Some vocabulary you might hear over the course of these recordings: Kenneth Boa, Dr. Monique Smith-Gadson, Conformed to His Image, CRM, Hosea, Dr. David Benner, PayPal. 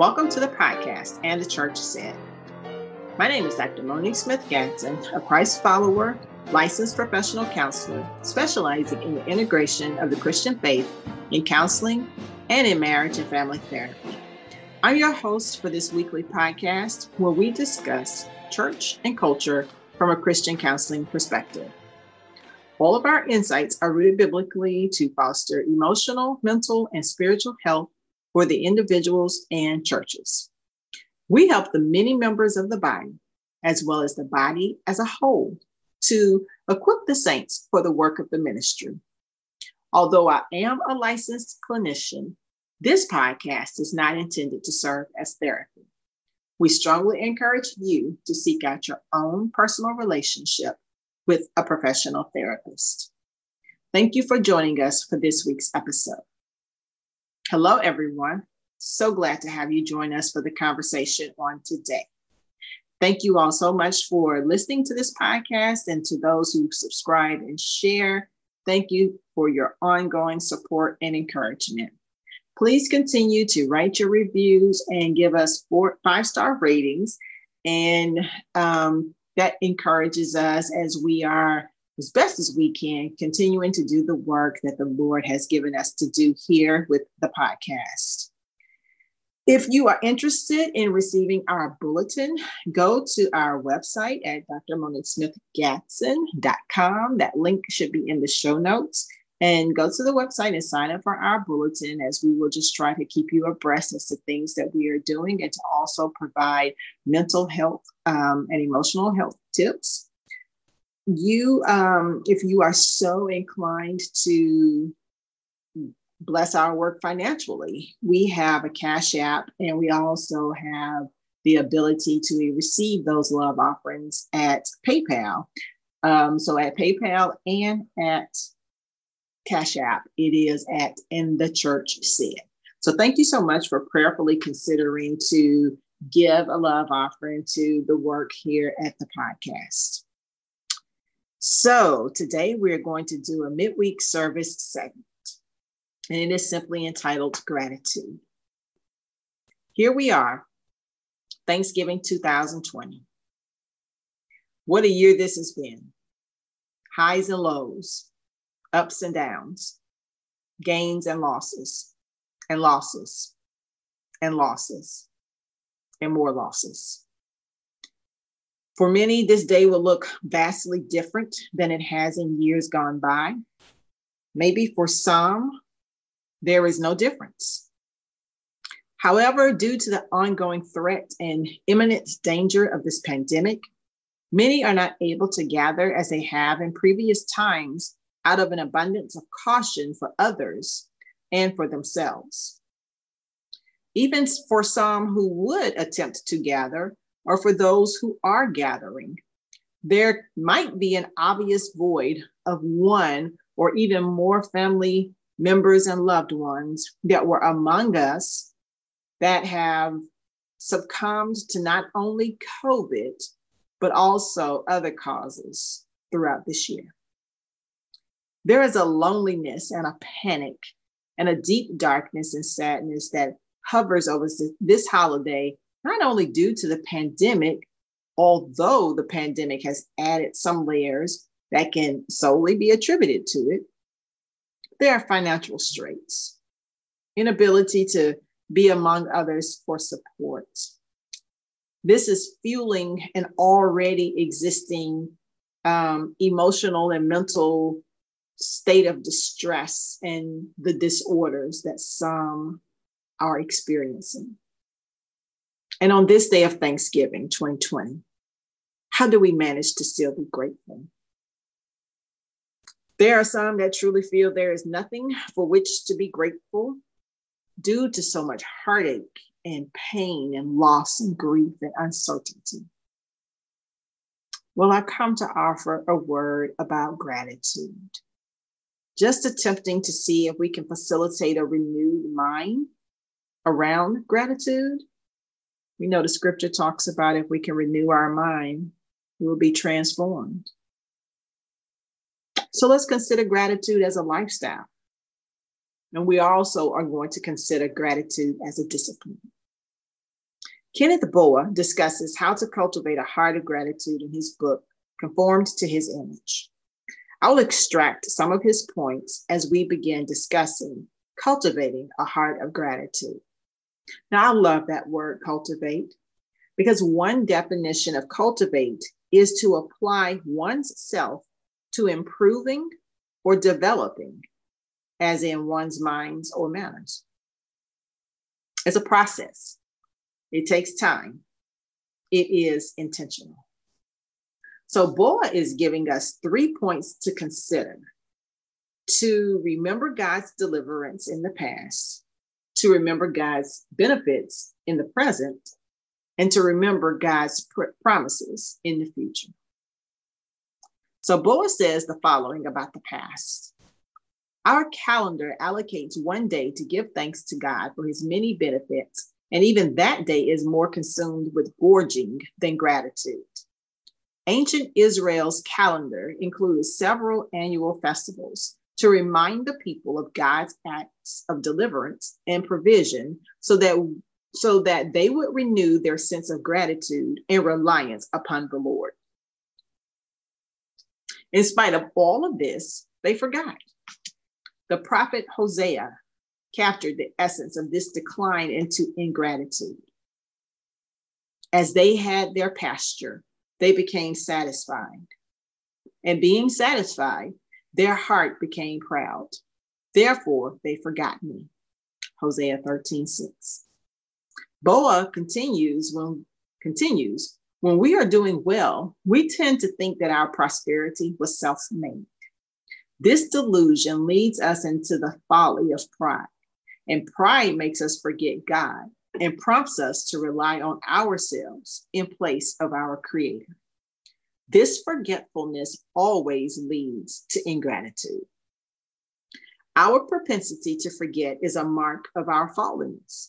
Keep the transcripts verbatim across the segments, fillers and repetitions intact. Welcome to the podcast, And the Church Said. My name is Doctor Monique Smith-Gadson, a Christ follower, licensed professional counselor, specializing in the integration of the Christian faith in counseling and in marriage and family therapy. I'm your host for this weekly podcast, where we discuss church and culture from a Christian counseling perspective. All of our insights are rooted biblically to foster emotional, mental, and spiritual health for the individuals and churches. We help the many members of the body, as well as the body as a whole, to equip the saints for the work of the ministry. Although I am a licensed clinician, this podcast is not intended to serve as therapy. We strongly encourage you to seek out your own personal relationship with a professional therapist. Thank you for joining us for this week's episode. Hello, everyone. So glad to have you join us for the conversation on today. Thank you all so much for listening to this podcast, and to those who subscribe and share, thank you for your ongoing support and encouragement. Please continue to write your reviews and give us four, five-star ratings, and um, that encourages us as we are, as best as we can, continuing to do the work that the Lord has given us to do here with the podcast. If you are interested in receiving our bulletin, go to our website at d r monique smith gadson dot com. That link should be in the show notes. And go to the website and sign up for our bulletin, as we will just try to keep you abreast as to things that we are doing, and to also provide mental health um, and emotional health tips. You, um, if you are so inclined to bless our work financially, we have a Cash App, and we also have the ability to receive those love offerings at PayPal. Um, so at PayPal and at Cash App, it is at And the Church Said. So thank you so much for prayerfully considering to give a love offering to the work here at the podcast. So today we're going to do a midweek service segment, and it is simply entitled Gratitude. Here we are, Thanksgiving two thousand twenty. What a year this has been. Highs and lows. Ups and downs, gains and losses, and losses, and losses, and more losses. For many, this day will look vastly different than it has in years gone by. Maybe for some, there is no difference. However, due to the ongoing threat and imminent danger of this pandemic, many are not able to gather as they have in previous times, out of an abundance of caution for others and for themselves. Even for some who would attempt to gather, or for those who are gathering, there might be an obvious void of one or even more family members and loved ones that were among us that have succumbed to not only COVID, but also other causes throughout this year. There is a loneliness and a panic and a deep darkness and sadness that hovers over this holiday, not only due to the pandemic, although the pandemic has added some layers that can solely be attributed to it. There are financial straits, inability to be among others for support. This is fueling an already existing um, emotional and mental state of distress and the disorders that some are experiencing. And on this day of Thanksgiving twenty twenty, how do we manage to still be grateful? There are some that truly feel there is nothing for which to be grateful due to so much heartache and pain and loss and grief and uncertainty. Well, I come to offer a word about gratitude. Just attempting to see if we can facilitate a renewed mind around gratitude. We know the scripture talks about if we can renew our mind, we will be transformed. So let's consider gratitude as a lifestyle. And we also are going to consider gratitude as a discipline. Kenneth Boa discusses how to cultivate a heart of gratitude in his book, Conformed to His Image. I'll extract some of his points as we begin discussing cultivating a heart of gratitude. Now, I love that word cultivate, because one definition of cultivate is to apply oneself to improving or developing, as in one's minds or manners. It's a process. It takes time. It is intentional. So Boa is giving us three points to consider: to remember God's deliverance in the past, to remember God's benefits in the present, and to remember God's pr- promises in the future. So Boa says the following about the past. Our calendar allocates one day to give thanks to God for his many benefits, and even that day is more consumed with gorging than gratitude. Ancient Israel's calendar included several annual festivals to remind the people of God's acts of deliverance and provision so that, so that they would renew their sense of gratitude and reliance upon the Lord. In spite of all of this, they forgot. The prophet Hosea captured the essence of this decline into ingratitude. As they had their pasture, they became satisfied. And being satisfied, their heart became proud. Therefore, they forgot me. Hosea thirteen six. Boa continues when, continues, when we are doing well, we tend to think that our prosperity was self-made. This delusion leads us into the folly of pride, and pride makes us forget God and prompts us to rely on ourselves in place of our Creator. This forgetfulness always leads to ingratitude. Our propensity to forget is a mark of our fallenness.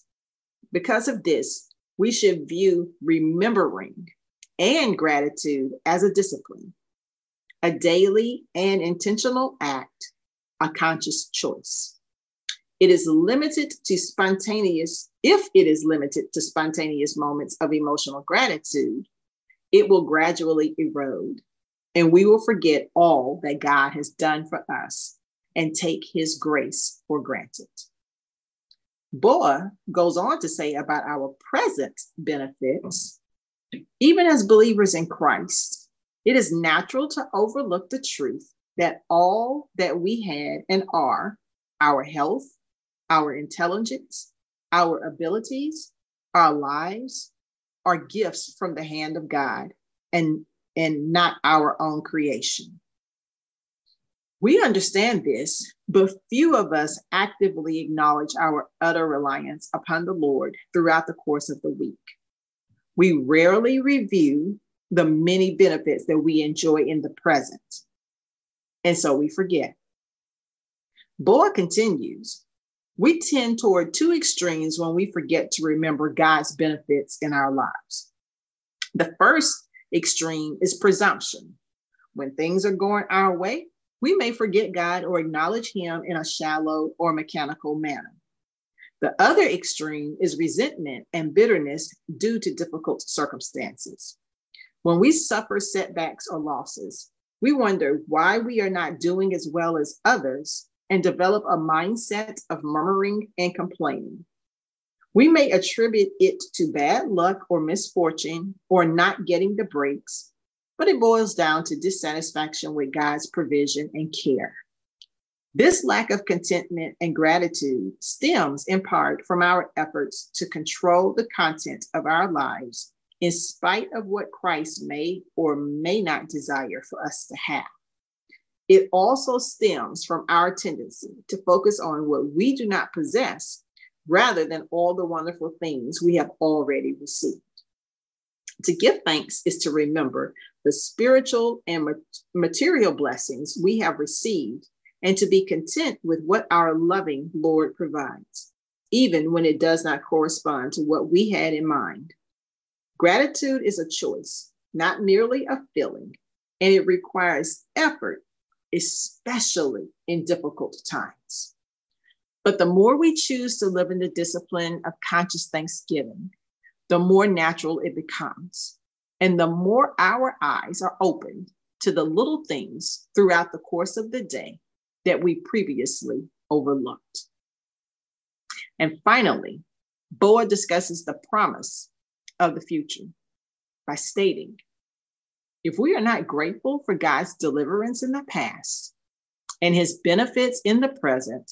Because of this, we should view remembering and gratitude as a discipline, a daily and intentional act, a conscious choice. It is limited to spontaneous, if it is limited to spontaneous moments of emotional gratitude, it will gradually erode, and we will forget all that God has done for us and take his grace for granted. Boa goes on to say about our present benefits, even as believers in Christ, it is natural to overlook the truth that all that we had and are, our health, our intelligence, our abilities, our lives, are gifts from the hand of God and, and not our own creation. We understand this, but few of us actively acknowledge our utter reliance upon the Lord throughout the course of the week. We rarely review the many benefits that we enjoy in the present, and so we forget. Boa continues, we tend toward two extremes when we forget to remember God's benefits in our lives. The first extreme is presumption. When things are going our way, we may forget God or acknowledge him in a shallow or mechanical manner. The other extreme is resentment and bitterness due to difficult circumstances. When we suffer setbacks or losses, we wonder why we are not doing as well as others and develop a mindset of murmuring and complaining. We may attribute it to bad luck or misfortune or not getting the breaks, but it boils down to dissatisfaction with God's provision and care. This lack of contentment and gratitude stems in part from our efforts to control the content of our lives in spite of what Christ may or may not desire for us to have. It also stems from our tendency to focus on what we do not possess rather than all the wonderful things we have already received. To give thanks is to remember the spiritual and material blessings we have received and to be content with what our loving Lord provides, even when it does not correspond to what we had in mind. Gratitude is a choice, not merely a feeling, and it requires effort, especially in difficult times. But the more we choose to live in the discipline of conscious thanksgiving, the more natural it becomes. And the more our eyes are opened to the little things throughout the course of the day that we previously overlooked. And finally, Boa discusses the promise of the future by stating, if we are not grateful for God's deliverance in the past and his benefits in the present,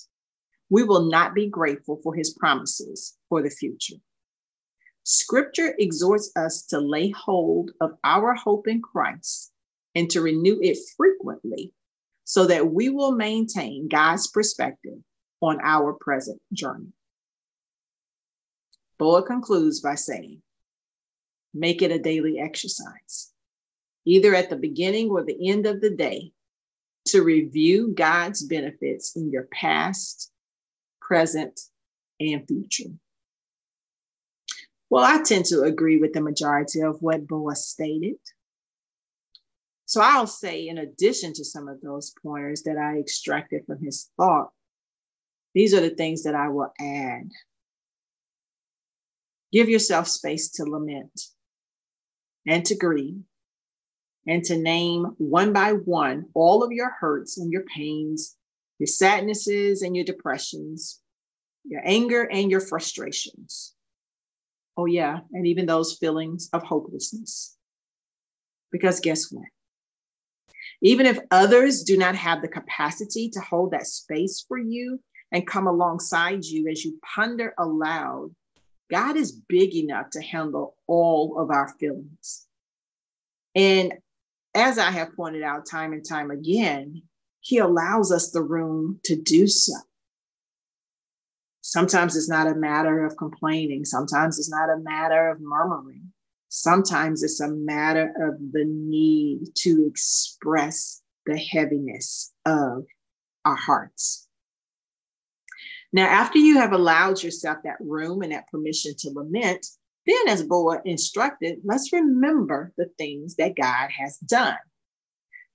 we will not be grateful for his promises for the future. Scripture exhorts us to lay hold of our hope in Christ and to renew it frequently so that we will maintain God's perspective on our present journey. Boa concludes by saying, make it a daily exercise, either at the beginning or the end of the day, to review God's benefits in your past, present, and future. Well, I tend to agree with the majority of what Boa stated. So I'll say, in addition to some of those pointers that I extracted from his thought, these are the things that I will add. Give yourself space to lament and to grieve and to name one by one all of your hurts and your pains, your sadnesses and your depressions, your anger and your frustrations. Oh yeah, and even those feelings of hopelessness. Because guess what? Even if others do not have the capacity to hold that space for you and come alongside you as you ponder aloud, God is big enough to handle all of our feelings. And as I have pointed out time and time again, he allows us the room to do so. Sometimes it's not a matter of complaining. Sometimes it's not a matter of murmuring. Sometimes it's a matter of the need to express the heaviness of our hearts. Now, after you have allowed yourself that room and that permission to lament, then as Boa instructed, let's remember the things that God has done.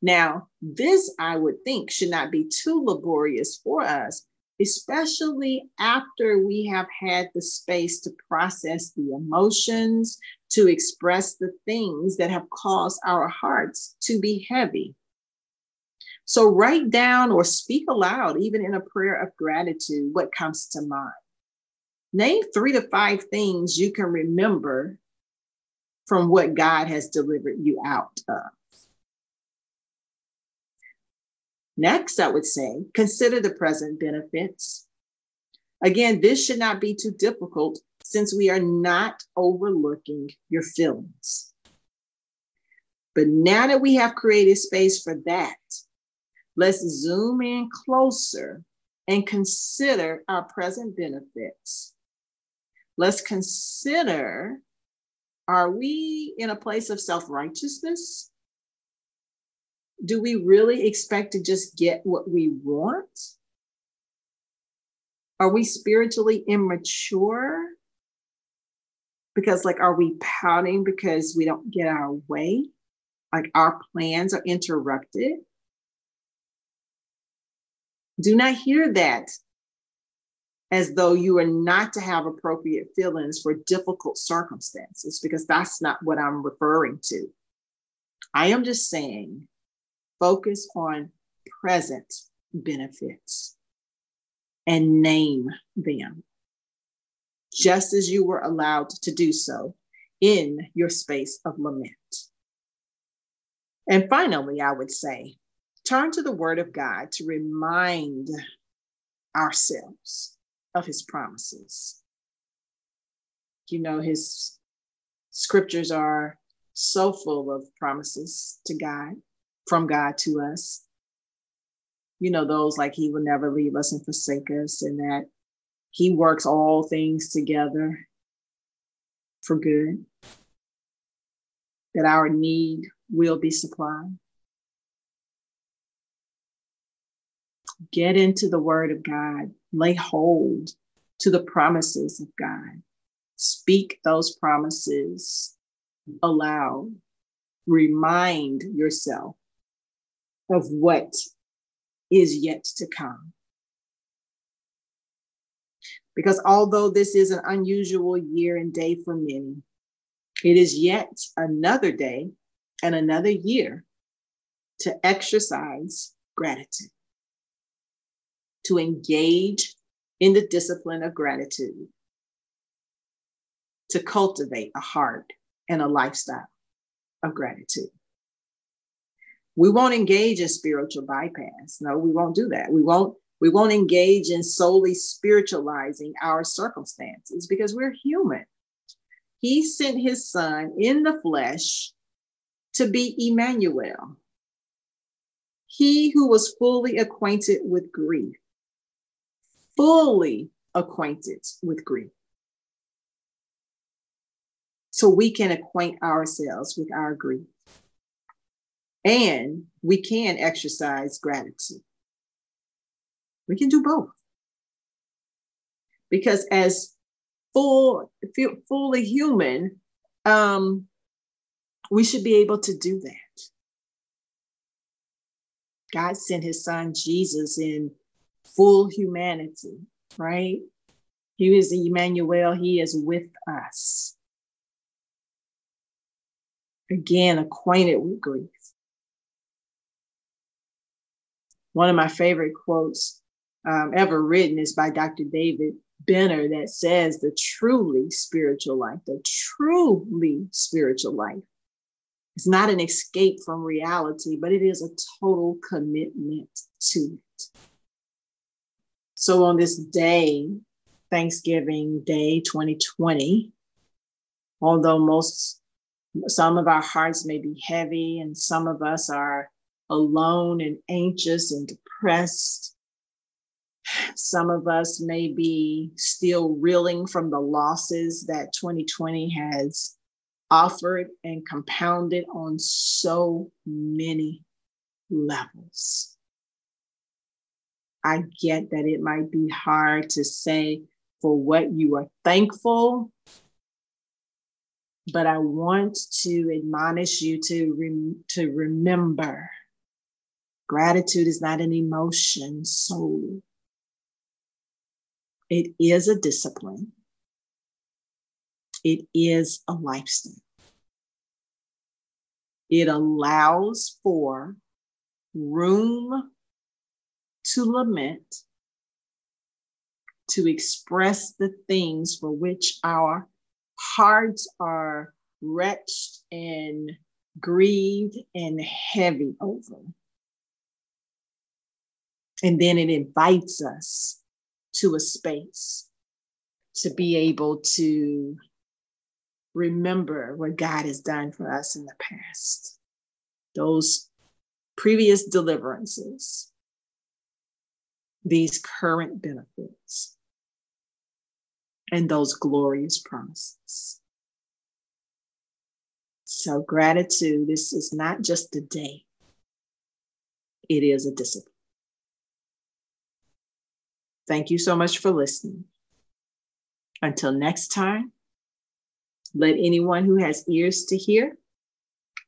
Now, this I would think should not be too laborious for us, especially after we have had the space to process the emotions, to express the things that have caused our hearts to be heavy. So write down or speak aloud, even in a prayer of gratitude, what comes to mind. Name three to five things you can remember from what God has delivered you out of. Next, I would say, consider the present benefits. Again, this should not be too difficult since we are not overlooking your feelings. But now that we have created space for that, let's zoom in closer and consider our present benefits. Let's consider, are we in a place of self-righteousness? Do we really expect to just get what we want? Are we spiritually immature? Because, like, are we pouting because we don't get our way? Like, our plans are interrupted? Do not hear that as though you are not to have appropriate feelings for difficult circumstances, because that's not what I'm referring to. I am just saying, focus on present benefits and name them, just as you were allowed to do so in your space of lament. And finally, I would say, turn to the Word of God to remind ourselves of his promises. You know, his scriptures are so full of promises to God, from God to us. You know, those like he will never leave us and forsake us, and that he works all things together for good, that our need will be supplied. Get into the Word of God. Lay hold to the promises of God. Speak those promises aloud. Remind yourself of what is yet to come. Because although this is an unusual year and day for many, It is yet another day and another year to exercise gratitude, to engage in the discipline of gratitude, to cultivate a heart and a lifestyle of gratitude. We won't engage in spiritual bypass. No, we won't do that. We won't, we won't engage in solely spiritualizing our circumstances because we're human. He sent his son in the flesh to be Emmanuel. He who was fully acquainted with grief, fully acquainted with grief. So we can acquaint ourselves with our grief. And we can exercise gratitude. We can do both. Because as full, fully human, um, we should be able to do that. God sent his son Jesus in full humanity, right? He is Emmanuel. He is with us. Again, acquainted with grief. One of my favorite quotes um, ever written is by Doctor David Benner that says the truly spiritual life, the truly spiritual life, it's not an escape from reality, but it is a total commitment to it. So on this day, Thanksgiving Day twenty twenty, although most, some of our hearts may be heavy and some of us are alone and anxious and depressed. Some of us may be still reeling from the losses that twenty twenty has offered and compounded on so many levels. I get that it might be hard to say for what you are thankful, but I want to admonish you to, rem- to remember gratitude is not an emotion solely. It is a discipline. It is a lifestyle. It allows for room to lament, to express the things for which our hearts are wretched and grieved and heavy over. And then it invites us to a space to be able to remember what God has done for us in the past, those previous deliverances, these current benefits, and those glorious promises. So gratitude, this is not just a day. It is a discipline. Thank you so much for listening. Until next time, let anyone who has ears to hear,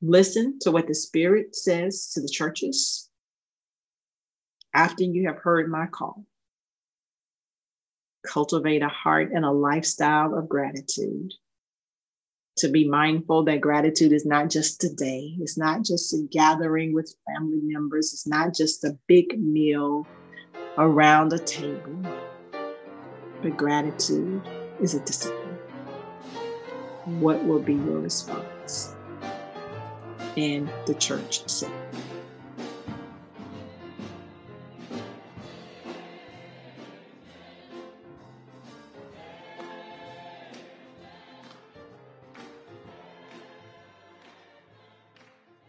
listen to what the Spirit says to the churches after you have heard my call. Cultivate a heart and a lifestyle of gratitude. To be mindful that gratitude is not just a day. It's not just a gathering with family members. It's not just a big meal around a table, but gratitude is a discipline. What will be your response? And the church said.